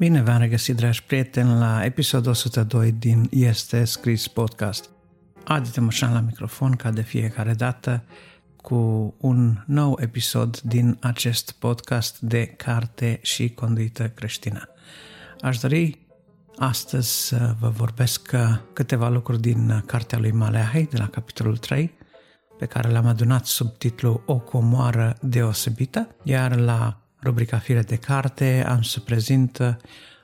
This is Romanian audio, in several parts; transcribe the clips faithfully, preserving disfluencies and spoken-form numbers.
Bine v-am regăsit, dragi prieteni, la episodul o sută doi din Este Scris Podcast. Adi Tămășan la microfon, ca de fiecare dată, cu un nou episod din acest podcast de carte și conduită creștină. Aș dori astăzi să vă vorbesc câteva lucruri din cartea lui Maleahi, de la capitolul trei, pe care l-am adunat sub titlul O comoară deosebită, iar la rubrica Fire de carte am să prezint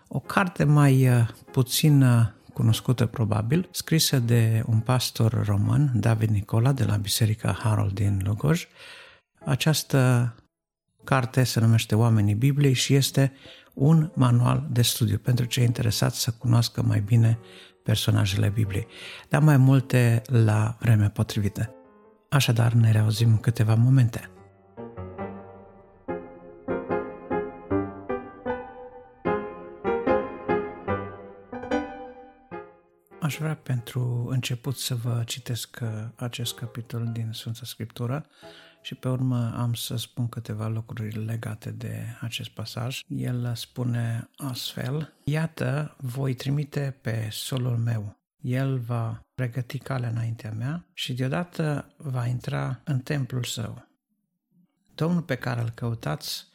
o carte mai puțin cunoscută probabil, scrisă de un pastor român, David Nicola, de la Biserica Harold din Lugoj. Această carte se numește Oamenii Bibliei și este un manual de studiu pentru cei interesați să cunoască mai bine personajele Bibliei, dar mai multe la vremea potrivită. Așadar, ne reauzim în câteva momente. Aș vrea pentru început să vă citesc acest capitol din Sfânta Scriptură și pe urmă am să spun câteva lucruri legate de acest pasaj. El spune astfel: Iată, voi trimite pe solul meu. El va pregăti calea înaintea mea și deodată va intra în templul său. Domnul pe care îl căutați,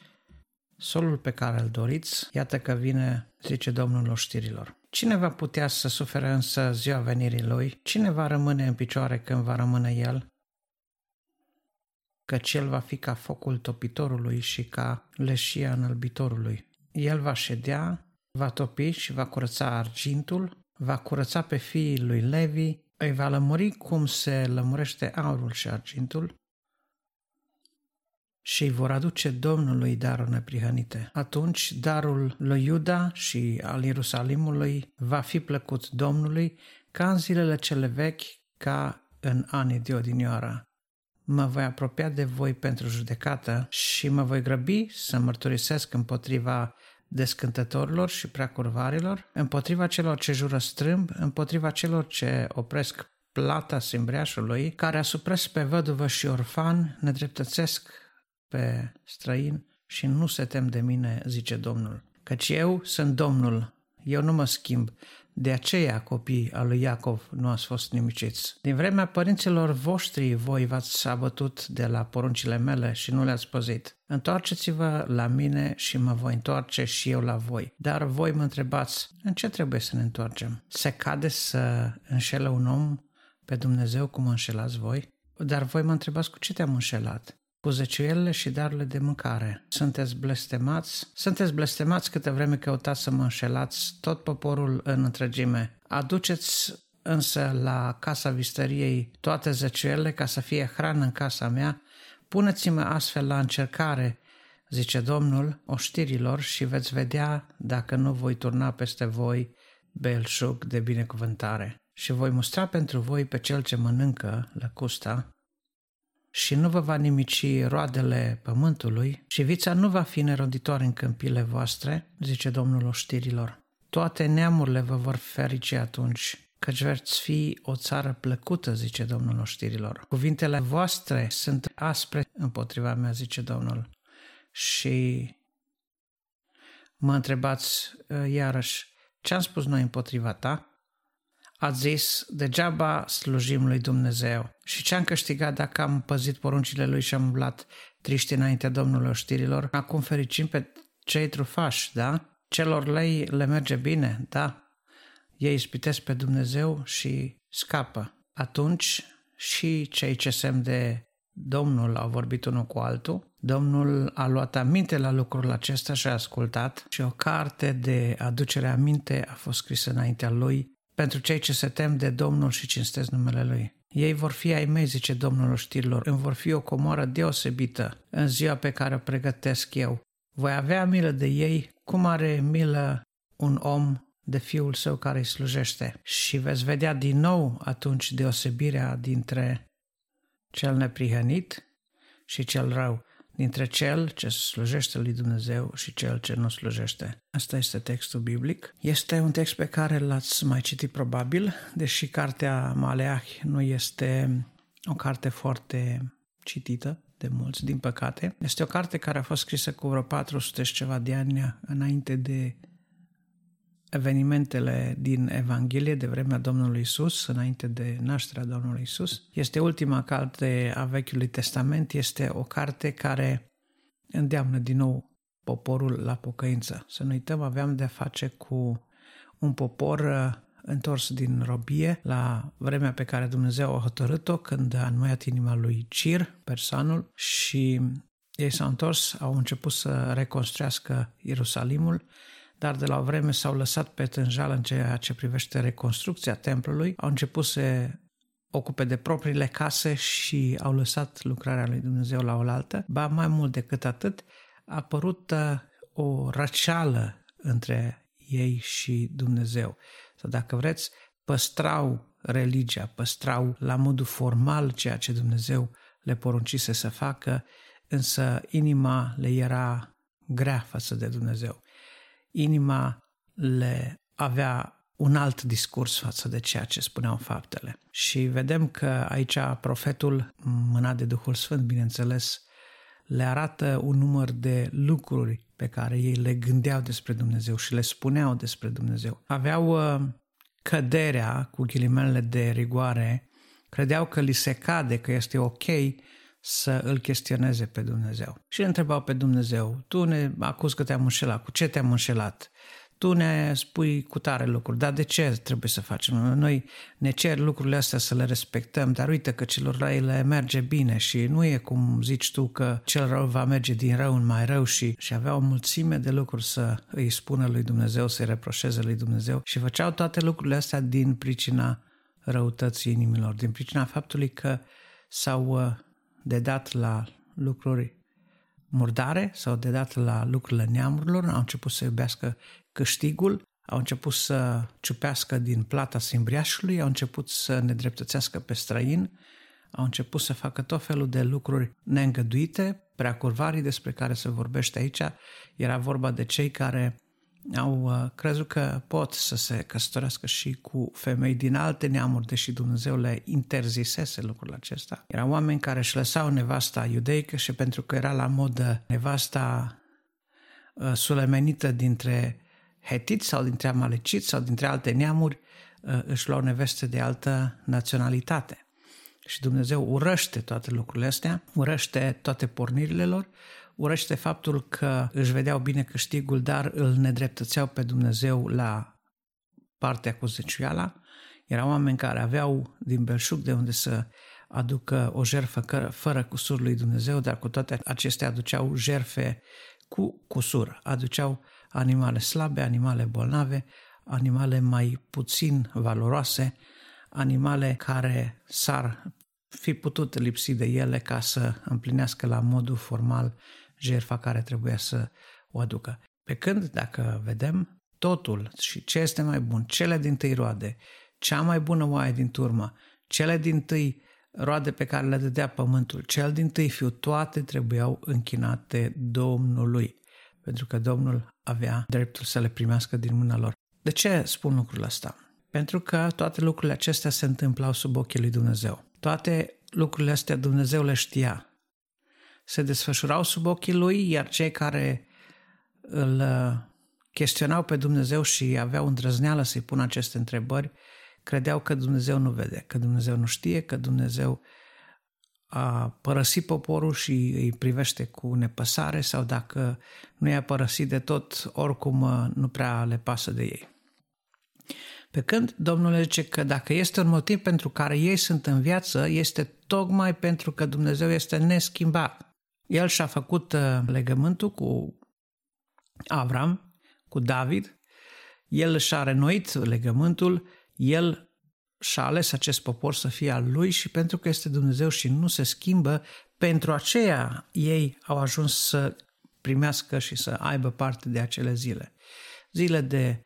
solul pe care îl doriți, iată că vine, zice Domnul oștirilor. Cine va putea să sufere însă ziua venirii lui? Cine va rămâne în picioare când va rămâne el? Căci el va fi ca focul topitorului și ca leșia înălbitorului. El va ședea, va topi și va curăța argintul, va curăța pe fiii lui Levi, îi va lămuri cum se lămurește aurul și argintul și îi vor aduce Domnului daruri neprihănite. Atunci darul lui Iuda și al Ierusalimului va fi plăcut Domnului ca în zilele cele vechi, ca în anii de odinioară. Mă voi apropia de voi pentru judecată și mă voi grăbi să mărturisesc împotriva descântătorilor și preacurvarilor, împotriva celor ce jură strâmb, împotriva celor ce opresc plata simbreașului, care asupresc pe văduvă și orfan, nedreptățesc pe străin și nu se tem de mine, zice Domnul. Căci eu sunt Domnul, eu nu mă schimb, de aceea copiii al lui Iacov nu ați fost nimiciți. Din vremea părinților voștri voi v-ați abătut de la poruncile mele și nu le-ați păzit. Întoarceți-vă la mine și mă voi întoarce și eu la voi. Dar voi mă întrebați, în ce trebuie să ne întoarcem? Se cade să înșelă un om pe Dumnezeu cum înșelați voi? Dar voi mă întrebați, cu ce te-am înșelat? Cu zeciuielile și darurile de mâncare. Sunteți blestemați? Sunteți blestemați câtă vreme căutați să mă înșelați tot poporul în întregime. Aduceți însă la casa vistăriei toate zeciuielile ca să fie hrană în casa mea. Puneți-mă astfel la încercare, zice Domnul oștirilor, și veți vedea dacă nu voi turna peste voi belșug de binecuvântare. Și voi mustra pentru voi pe cel ce mănâncă lăcusta și nu vă va nimici roadele pământului și vița nu va fi neroditoare în câmpile voastre, zice Domnul oștirilor. Toate neamurile vă vor ferice atunci, căci veți fi o țară plăcută, zice Domnul oștirilor. Cuvintele voastre sunt aspre împotriva mea, zice Domnul. Și mă întrebați iarăși, ce-am spus noi împotriva ta? Ați zis, degeaba slujim lui Dumnezeu. Și ce-am câștigat dacă am păzit poruncile lui și am umblat triști înaintea Domnului oștirilor? Acum fericim pe cei trufași, da? Celor lei le merge bine, da? Ei ispitesc pe Dumnezeu și scapă. Atunci și cei ce semn de Domnul au vorbit unul cu altul. Domnul a luat aminte la lucrul acesta și a ascultat. Și o carte de aducere aminte a fost scrisă înaintea lui pentru cei ce se tem de Domnul și cinstesc numele Lui. Ei vor fi ai mei, zice Domnul oștirilor, îmi vor fi o comoară deosebită în ziua pe care o pregătesc eu. Voi avea milă de ei, cum are milă un om de fiul său care îi slujește. Și veți vedea din nou atunci deosebirea dintre cel neprihănit și cel rău, dintre cel ce slujește lui Dumnezeu și cel ce nu slujește. Asta este textul biblic. Este un text pe care l-ați mai citit probabil, deși cartea Maleahi nu este o carte foarte citită de mulți, din păcate. Este o carte care a fost scrisă cu vreo patru sute și ceva de ani înainte de evenimentele din Evanghelie de vremea Domnului Iisus, înainte de nașterea Domnului Iisus. Este ultima carte a Vechiului Testament, este o carte care îndeamnă din nou poporul la pocăință. Să nu uităm, aveam de-a face cu un popor întors din robie la vremea pe care Dumnezeu a hotărât-o, când a înmăiat inima lui Cir, persanul, și ei s-au întors, au început să reconstruiască Ierusalimul, dar de la o vreme s-au lăsat pe tânjală în ceea ce privește reconstrucția templului, au început să ocupe de propriile case și au lăsat lucrarea lui Dumnezeu la oaltă. Ba mai mult decât atât, a apărut o răceală între ei și Dumnezeu. Sau dacă vreți, păstrau religia, păstrau la modul formal ceea ce Dumnezeu le poruncise să facă, însă inima le era grea față de Dumnezeu. Inima le avea un alt discurs față de ceea ce spuneau faptele. Și vedem că aici profetul, mânat de Duhul Sfânt, bineînțeles, le arată un număr de lucruri pe care ei le gândeau despre Dumnezeu și le spuneau despre Dumnezeu. Aveau căderea, cu ghilimele de rigoare, credeau că li se cade, că este ok să îl chestioneze pe Dumnezeu. Și le întrebau pe Dumnezeu: tu ne acuzi că te-am înșelat, cu ce te-am înșelat? Tu ne spui cu tare lucruri, dar de ce trebuie să facem? Noi ne cer lucrurile astea să le respectăm, dar uite că celor răi le merge bine și nu e cum zici tu că cel rău va merge din rău în mai rău și, și avea o mulțime de lucruri să îi spună lui Dumnezeu, să-i reproșeze lui Dumnezeu și făceau toate lucrurile astea din pricina răutății inimilor, din pricina faptului că s-au dedat la lucruri murdare, s-au dedat la lucrurile neamurilor, au început să iubească câștigul, au început să ciupească din plata simbriașului, au început să nedreptățească pe străin, au început să facă tot felul de lucruri neîngăduite. Preacurvarii despre care se vorbește aici, era vorba de cei care au crezut că pot să se căsătorească și cu femei din alte neamuri, deși Dumnezeu le interzisese lucrul acesta. Erau oameni care își lăsau nevasta iudeică și pentru că era la modă nevasta sulemenită dintre hetiți sau dintre amaleciți sau dintre alte neamuri, își luau neveste de altă naționalitate. Și Dumnezeu urăște toate lucrurile astea, urăște toate pornirile lor, urăște faptul că își vedeau bine câștigul, dar îl nedreptățeau pe Dumnezeu la partea cu zeciuiala. Erau oameni care aveau din belșug de unde să aducă o jertfă fără cusurul lui Dumnezeu, dar cu toate acestea aduceau jertfe cu cusură, aduceau animale slabe, animale bolnave, animale mai puțin valoroase, animale care s-ar fi putut lipsi de ele ca să împlinească la modul formal jertfa care trebuia să o aducă. Pe când, dacă vedem, totul și ce este mai bun, cele dintâi roade, cea mai bună oaie din turmă, cele dintâi roade pe care le dădea pământul, cel dintâi fiu, toate trebuiau închinate Domnului, pentru că Domnul avea dreptul să le primească din mâna lor. De ce spun lucrul ăsta? Pentru că toate lucrurile acestea se întâmplau sub ochii lui Dumnezeu. Toate lucrurile astea Dumnezeu le știa. Se desfășurau sub ochii lui, iar cei care îl chestionau pe Dumnezeu și aveau îndrăzneală să-i pună aceste întrebări, credeau că Dumnezeu nu vede, că Dumnezeu nu știe, că Dumnezeu a părăsit poporul și îi privește cu nepăsare, sau dacă nu i-a părăsit de tot, oricum nu prea le pasă de ei. Pe când Domnul le zice că dacă este un motiv pentru care ei sunt în viață, este tocmai pentru că Dumnezeu este neschimbat. El și-a făcut legământul cu Avram, cu David, el și-a renoit legământul, el și-a ales acest popor să fie al lui și pentru că este Dumnezeu și nu se schimbă, pentru aceea ei au ajuns să primească și să aibă parte de acele zile. Zile de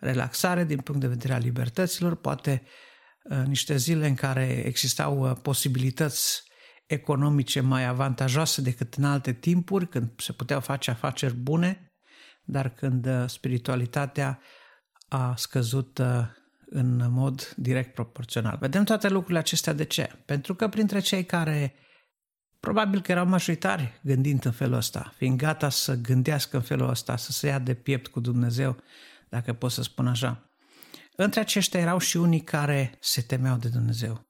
relaxare din punct de vedere al libertăților, poate niște zile în care existau posibilități economice mai avantajoase decât în alte timpuri, când se puteau face afaceri bune, dar când spiritualitatea a scăzut în mod direct proporțional. Vedem toate lucrurile acestea de ce? Pentru că printre cei care probabil că erau majoritari gândind în felul ăsta, fiind gata să gândească în felul ăsta, să se ia de piept cu Dumnezeu, dacă pot să spun așa. Între aceștia erau și unii care se temeau de Dumnezeu.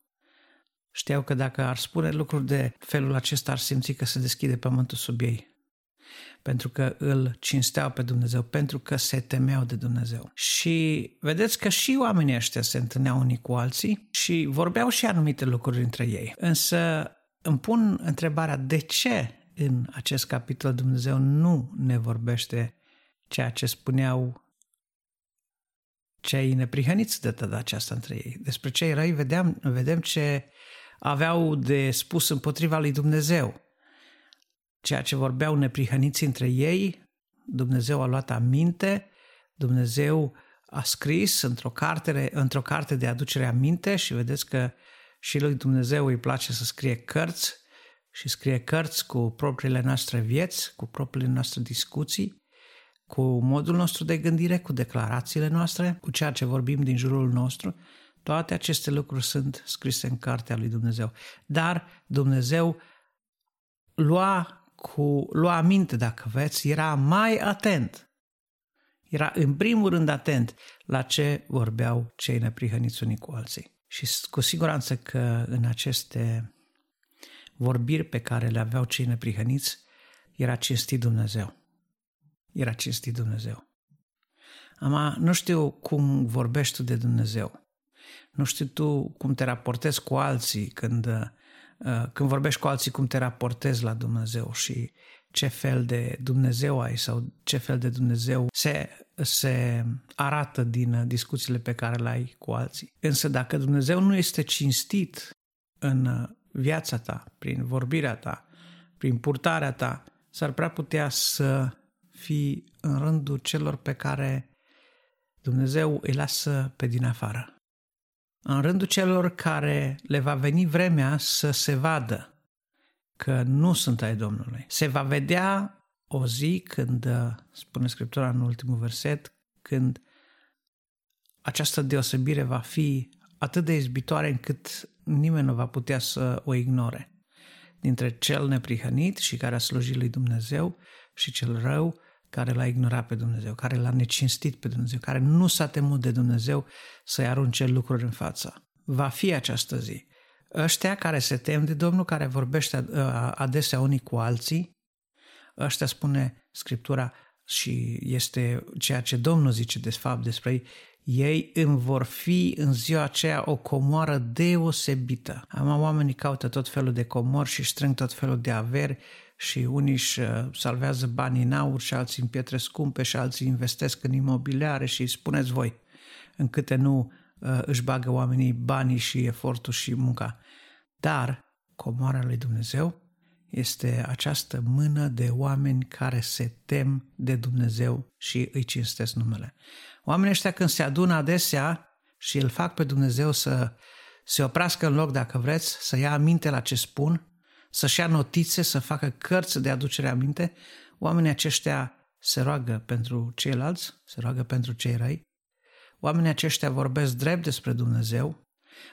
Știau că dacă ar spune lucruri de felul acesta, ar simți că se deschide pământul sub ei. Pentru că îl cinsteau pe Dumnezeu, pentru că se temeau de Dumnezeu. Și vedeți că și oamenii ăștia se întâlneau unii cu alții și vorbeau și anumite lucruri între ei. Însă îmi pun întrebarea, de ce în acest capitol Dumnezeu nu ne vorbește ceea ce spuneau cei neprihăniți de data aceasta între ei? Despre cei răi vedeam, vedem ce aveau de spus împotriva lui Dumnezeu. Ceea ce vorbeau neprihăniți între ei, Dumnezeu a luat aminte, Dumnezeu a scris într-o carte, într-o carte de aducere aminte și vedeți că și lui Dumnezeu îi place să scrie cărți și scrie cărți cu propriile noastre vieți, cu propriile noastre discuții, cu modul nostru de gândire, cu declarațiile noastre, cu ceea ce vorbim din jurul nostru. Toate aceste lucruri sunt scrise în cartea lui Dumnezeu. Dar Dumnezeu lua cu lua aminte, dacă veți, era mai atent. Era în primul rând atent la ce vorbeau cei neprihăniți unii cu alții. Și cu siguranță că în aceste vorbiri pe care le aveau cei neprihăniți era cinstit Dumnezeu. Era cinstit Dumnezeu. Ama, nu știu cum vorbești tu de Dumnezeu. Nu știu tu cum te raportezi cu alții când... Când vorbești cu alții, cum te raportezi la Dumnezeu și ce fel de Dumnezeu ai sau ce fel de Dumnezeu se, se arată din discuțiile pe care le ai cu alții. Însă dacă Dumnezeu nu este cinstit în viața ta, prin vorbirea ta, prin purtarea ta, s-ar prea putea să fii în rândul celor pe care Dumnezeu îi lasă pe din afară. În rândul celor care le va veni vremea să se vadă că nu sunt ai Domnului. Se va vedea o zi când, spune Scriptura în ultimul verset, când această deosebire va fi atât de izbitoare încât nimeni nu va putea să o ignore. Dintre cel neprihănit și care a slujit lui Dumnezeu și cel rău care l-a ignorat pe Dumnezeu, care l-a necinstit pe Dumnezeu, care nu s-a temut de Dumnezeu să-i arunce lucruri în față. Va fi această zi. Ăștia care se tem de Domnul, care vorbește adesea unii cu alții, ăștia spune Scriptura și este ceea ce Domnul zice de fapt despre ei, ei îmi vor fi în ziua aceea o comoară deosebită. Am oamenii caută tot felul de comori și strâng tot felul de averi și unii își salvează banii în aur și alții în pietre scumpe și alții investesc în imobiliare și spuneți voi în câte nu își bagă oamenii banii și efortul și munca. Dar comoara lui Dumnezeu este această mână de oameni care se tem de Dumnezeu și îi cinstesc numele. Oamenii ăștia când se adună adesea și îl fac pe Dumnezeu să se oprească în loc, dacă vreți, să ia aminte la ce spun, să-și ia notițe, să facă cărți de aducere aminte, oamenii aceștia se roagă pentru ceilalți, se roagă pentru cei răi, oamenii aceștia vorbesc drept despre Dumnezeu,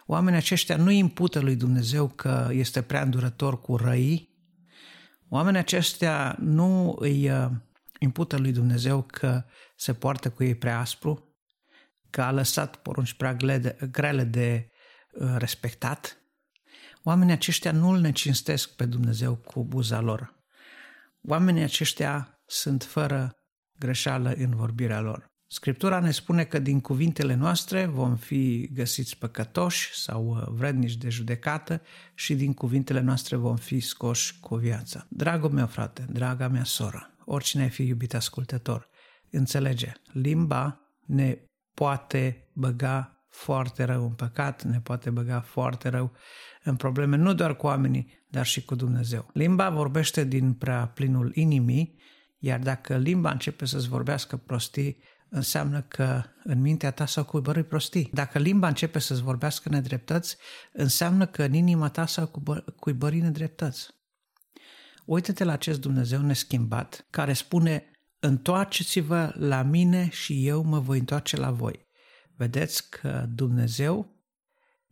oamenii aceștia nu impută lui Dumnezeu că este prea îndurător cu răii, oamenii aceștia nu îi impută lui Dumnezeu că se poartă cu ei prea aspru, că a lăsat porunci prea grele de respectat. Oamenii aceștia nu îl necinstesc pe Dumnezeu cu buza lor. Oamenii aceștia sunt fără greșeală în vorbirea lor. Scriptura ne spune că din cuvintele noastre vom fi găsiți păcătoși sau vrednici de judecată și din cuvintele noastre vom fi scoși cu viața. Dragul meu frate, draga mea soră, oricine ai fi iubit ascultător, înțelege, limba ne poate băga foarte rău în păcat, ne poate băga foarte rău în probleme, nu doar cu oamenii, dar și cu Dumnezeu. Limba vorbește din prea plinul inimii, iar dacă limba începe să-ți vorbească prostii, înseamnă că în mintea ta s-au cuibărit prostii. Dacă limba începe să-ți vorbească nedreptăți, înseamnă că în inima ta s-au cuibărit nedreptăți. Uită-te la acest Dumnezeu neschimbat, care spune, întoarceți-vă la mine și eu mă voi întoarce la voi. Vedeți că Dumnezeu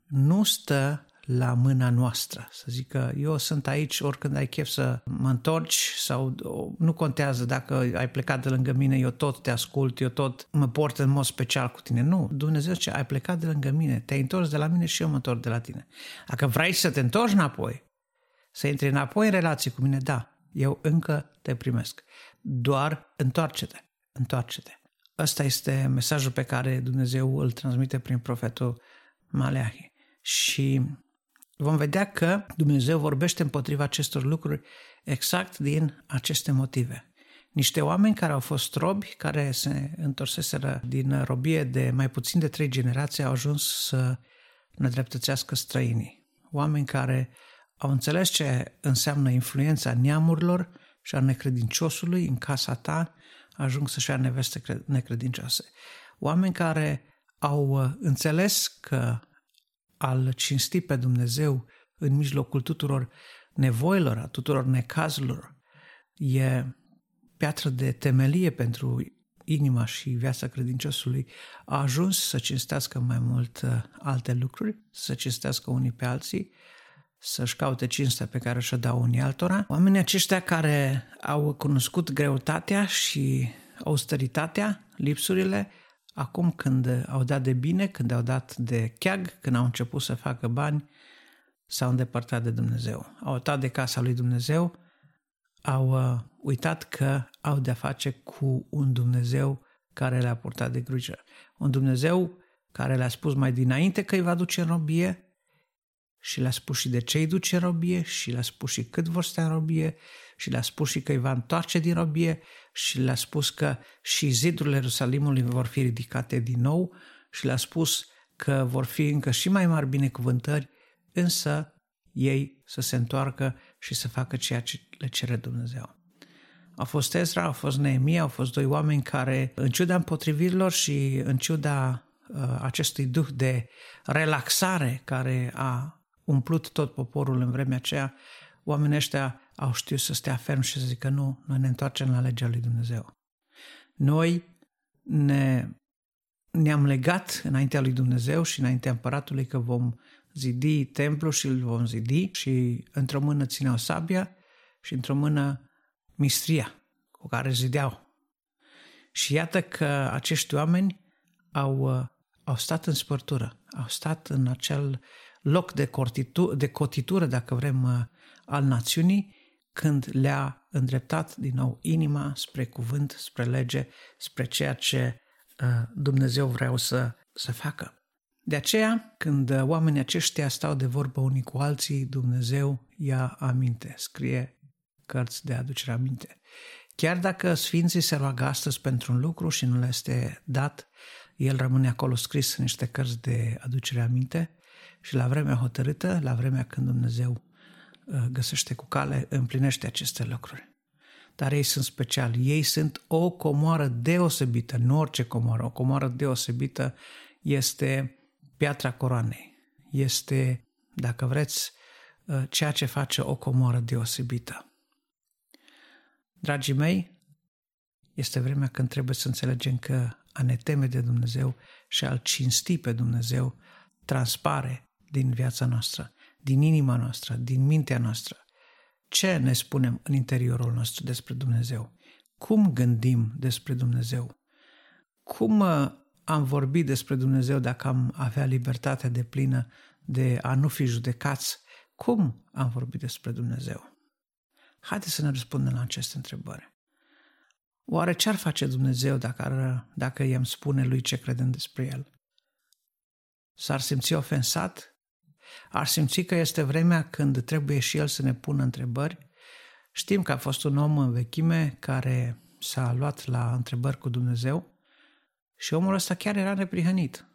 nu stă la mâna noastră. Să zic că eu sunt aici oricând ai chef să mă întorci sau nu contează dacă ai plecat de lângă mine, eu tot te ascult, eu tot mă port în mod special cu tine. Nu, Dumnezeu zice, ai plecat de lângă mine, te-ai întors de la mine și eu mă întorc de la tine. Dacă vrei să te întorci înapoi, să intri înapoi în relație cu mine, da, eu încă te primesc. Doar întoarce-te, întoarce-te. Ăsta este mesajul pe care Dumnezeu îl transmite prin profetul Maleahi. Și vom vedea că Dumnezeu vorbește împotriva acestor lucruri exact din aceste motive. Niște oameni care au fost robi, care se întorseseră din robie de mai puțin de trei generații, au ajuns să nedreptățească străinii. Oameni care au înțeles ce înseamnă influența neamurilor și a necredinciosului în casa ta, ajung să-și ia neveste necredincioase. Oameni care au înțeles că a-L cinsti pe Dumnezeu în mijlocul tuturor nevoilor, a tuturor necazurilor, e piatră de temelie pentru inima și viața credinciosului, a ajuns să cinstească mai mult alte lucruri, să cinstească unii pe alții, să-și caute cinstea pe care și-o dau unii altora. Oamenii aceștia care au cunoscut greutatea și austeritatea, lipsurile, acum când au dat de bine, când au dat de cheag, când au început să facă bani, s-au îndepărtat de Dumnezeu. Au uitat de casa lui Dumnezeu, au uh, uitat că au de-a face cu un Dumnezeu care le-a purtat de grijă. Un Dumnezeu care le-a spus mai dinainte că îi va duce în robie, și le-a spus și de ce îi duce în robie, și le-a spus și cât vor sta în robie, și le-a spus și că îi va întoarce din robie, și le-a spus că și zidurile Ierusalimului vor fi ridicate din nou, și le-a spus că vor fi încă și mai mari binecuvântări, însă ei să se întoarcă și să facă ceea ce le cere Dumnezeu. A fost Ezra, a fost Neemia, au fost doi oameni care, în ciuda împotrivirilor și în ciuda uh, acestui duh de relaxare care a umplut tot poporul în vremea aceea, oamenii ăștia au știut să stea ferm și să zică nu, noi ne întoarcem la legea lui Dumnezeu. Noi ne, ne-am legat înaintea lui Dumnezeu și înaintea împăratului că vom zidi templul și îl vom zidi, și într-o mână țineau sabia și într-o mână mistria cu care zideau. Și iată că acești oameni au, au stat în spărtură, au stat în acel loc de, cortitu- de cotitură, dacă vrem, al națiunii, când le-a îndreptat din nou inima spre cuvânt, spre lege, spre ceea ce uh, Dumnezeu vrea să, să facă. De aceea, când oamenii aceștia stau de vorbă unii cu alții, Dumnezeu ia aminte, scrie cărți de aducere aminte. Chiar dacă sfinții se roagă astăzi pentru un lucru și nu le este dat, el rămâne acolo scris în niște cărți de aducere aminte. Și la vremea hotărâtă, la vremea când Dumnezeu găsește cu cale, împlinește aceste lucruri. Dar ei sunt speciali, ei sunt o comoară deosebită, nu orice comoară, o comoară deosebită este piatra coroanei. Este, dacă vreți, ceea ce face o comoară deosebită. Dragii mei, este vremea când trebuie să înțelegem că a ne teme de Dumnezeu și a-L cinsti pe Dumnezeu transpare din viața noastră, din inima noastră, din mintea noastră. Ce ne spunem în interiorul nostru despre Dumnezeu? Cum gândim despre Dumnezeu? Cum am vorbit despre Dumnezeu dacă am avea libertatea deplină de a nu fi judecați? Cum am vorbit despre Dumnezeu? Haideți să ne răspundem la aceste întrebări. Oare ce ar face Dumnezeu dacă, ar, dacă i-am spune lui ce credem despre El? S-ar simți ofensat? Ar simți că este vremea când trebuie și el să ne pună întrebări? Știm că a fost un om în vechime care s-a luat la întrebări cu Dumnezeu și omul ăsta chiar era neprihănit.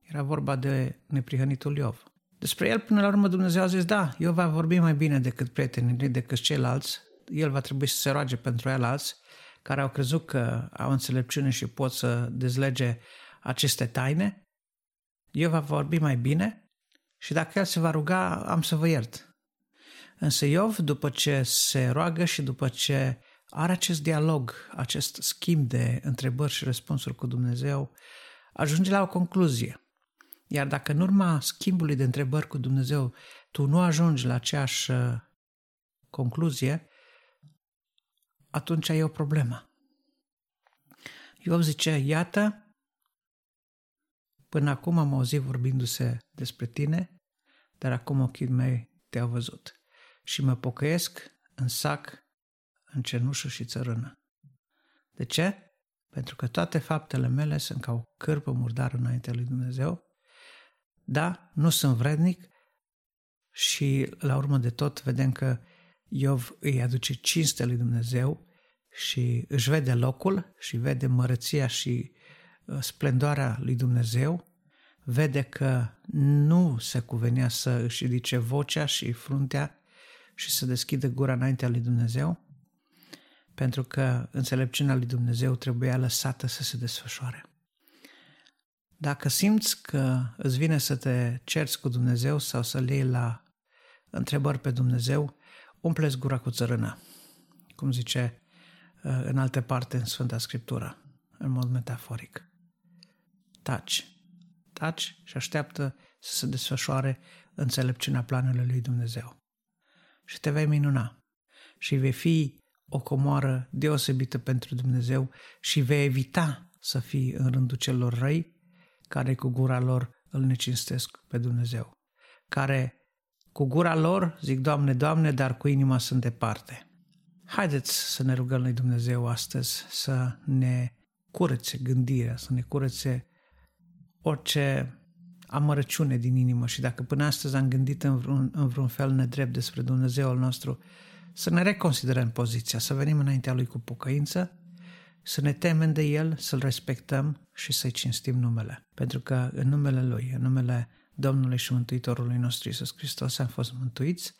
Era vorba de neprihănitul Iov. Despre el, până la urmă, Dumnezeu a zis, da, Iov va vorbi mai bine decât prietenii, decât ceilalți. El va trebui să se roage pentru ceilalți care au crezut că au înțelepciune și pot să dezlege aceste taine. Eu va vorbi mai bine și dacă el se va ruga, am să vă iert. Însă Iov, după ce se roagă și după ce are acest dialog, acest schimb de întrebări și răspunsuri cu Dumnezeu, ajunge la o concluzie. Iar dacă în urma schimbului de întrebări cu Dumnezeu tu nu ajungi la aceeași concluzie, atunci e o problemă. Iov zice, iată, până acum am auzit vorbindu-se despre tine, dar acum ochii mei te-au văzut și mă pocăiesc în sac, în cenușă și țărână. De ce? Pentru că toate faptele mele sunt ca o cârpă murdară înaintea lui Dumnezeu, da, nu sunt vrednic și la urmă de tot vedem că Iov îi aduce cinste lui Dumnezeu și își vede locul și vede mărăția și splendoarea lui Dumnezeu, vede că nu se cuvenea să își ridice vocea și fruntea și să deschidă gura înaintea lui Dumnezeu, pentru că înțelepciunea lui Dumnezeu trebuia lăsată să se desfășoare. Dacă simți că îți vine să te cerți cu Dumnezeu sau să-L iei la întrebări pe Dumnezeu, umple-ți gura cu țărână, cum zice în alte parte în Sfânta Scriptură, în mod metaforic. Taci, taci și așteaptă să se desfășoare înțelepciunea planului lui Dumnezeu. Și te vei minuna și vei fi o comoară deosebită pentru Dumnezeu și vei evita să fii în rândul celor răi care cu gura lor îl necinstesc pe Dumnezeu, care cu gura lor zic Doamne, Doamne, dar cu inima sunt departe. Haideți să ne rugăm lui Dumnezeu astăzi să ne curețe gândirea, să ne curețe orice amărăciune din inimă și dacă până astăzi am gândit în vreun, în vreun fel nedrept despre Dumnezeu al nostru, să ne reconsiderăm poziția, să venim înaintea Lui cu pocăință, să ne temem de El, să-L respectăm și să-I cinstim numele. Pentru că în numele Lui, în numele Domnului și Mântuitorului nostru Iisus Hristos am fost mântuiți,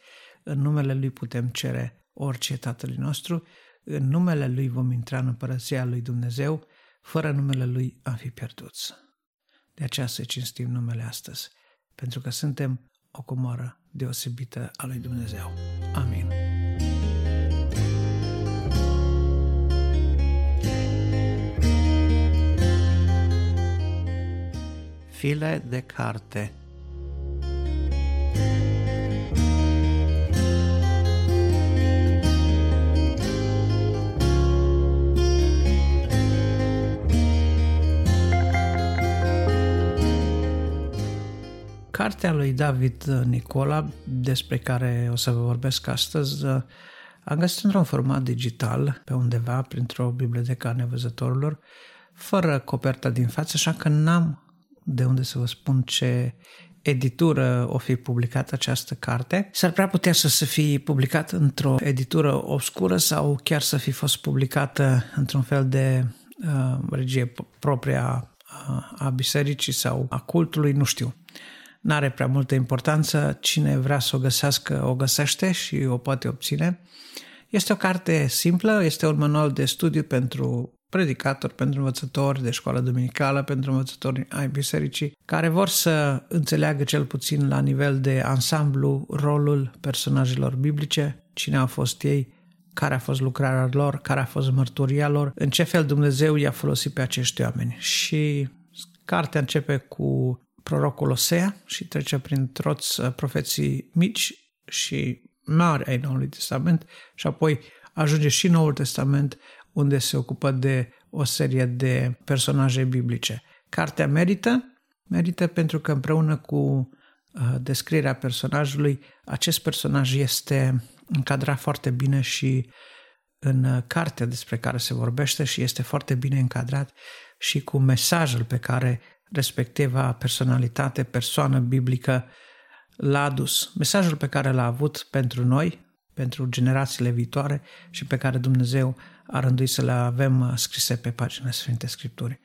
în numele Lui putem cere orice Tatălui nostru, în numele Lui vom intra în Împărăția Lui Dumnezeu, fără numele Lui am fi pierduți. De aceea să-I cinstim numele astăzi, pentru că suntem o comoară deosebită a Lui Dumnezeu. Amin. File de carte. Cartea lui David Nicola, despre care o să vă vorbesc astăzi, am găsit într-un format digital, pe undeva, printr-o bibliotecă a nevăzătorilor, fără coperta din față, așa că n-am de unde să vă spun ce editură o fi publicată această carte. S-ar prea putea să se fi publicat într-o editură obscură sau chiar să fi fost publicată într-un fel de uh, regie propria a bisericii sau a cultului, nu știu. N-are prea multă importanță, cine vrea să o găsească, o găsește și o poate obține. Este o carte simplă, este un manual de studiu pentru predicatori, pentru învățători de școală duminicală, pentru învățători ai bisericii, care vor să înțeleagă cel puțin la nivel de ansamblu rolul personajelor biblice, cine au fost ei, care a fost lucrarea lor, care a fost mărturia lor, în ce fel Dumnezeu i-a folosit pe acești oameni. Și cartea începe cu prorocul Osea și trece prin toți profeții mici și mari ai Noului Testament și apoi ajunge și Noul Testament, unde se ocupă de o serie de personaje biblice. Cartea merită, merită pentru că împreună cu descrierea personajului, acest personaj este încadrat foarte bine și în cartea despre care se vorbește și este foarte bine încadrat și cu mesajul pe care respectiva personalitate, persoană biblică l-a adus. Mesajul pe care l-a avut pentru noi, pentru generațiile viitoare și pe care Dumnezeu a rânduit să le avem scrise pe pagina Sfinte Scripturii.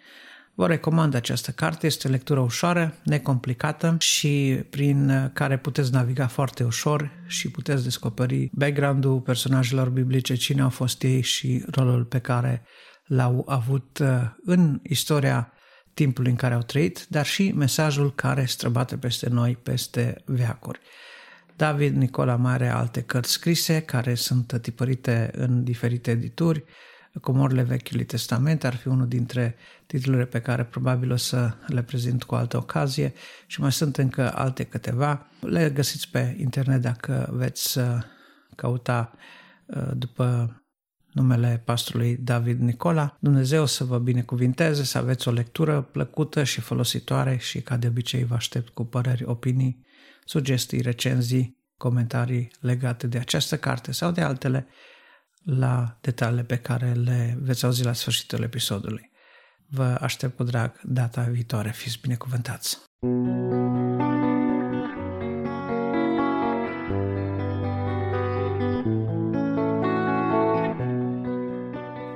Vă recomand această carte, este o lectură ușoară, necomplicată și prin care puteți naviga foarte ușor și puteți descoperi background-ul personajelor biblice, cine au fost ei și rolul pe care l-au avut în istoria timpului în care au trăit, dar și mesajul care străbate peste noi, peste veacuri. David Nicola mai are alte cărți scrise care sunt tipărite în diferite edituri, Comorile Vechiului Testament ar fi unul dintre titlurile pe care probabil o să le prezint cu altă ocazie și mai sunt încă alte câteva. Le găsiți pe internet dacă veți căuta după numele pastorului David Nicola. Dumnezeu să vă binecuvinteze, să aveți o lectură plăcută și folositoare și ca de obicei vă aștept cu păreri, opinii, sugestii, recenzii, comentarii legate de această carte sau de altele la detaliile pe care le veți auzi la sfârșitul episodului. Vă aștept cu drag data viitoare. Fiți binecuvântați!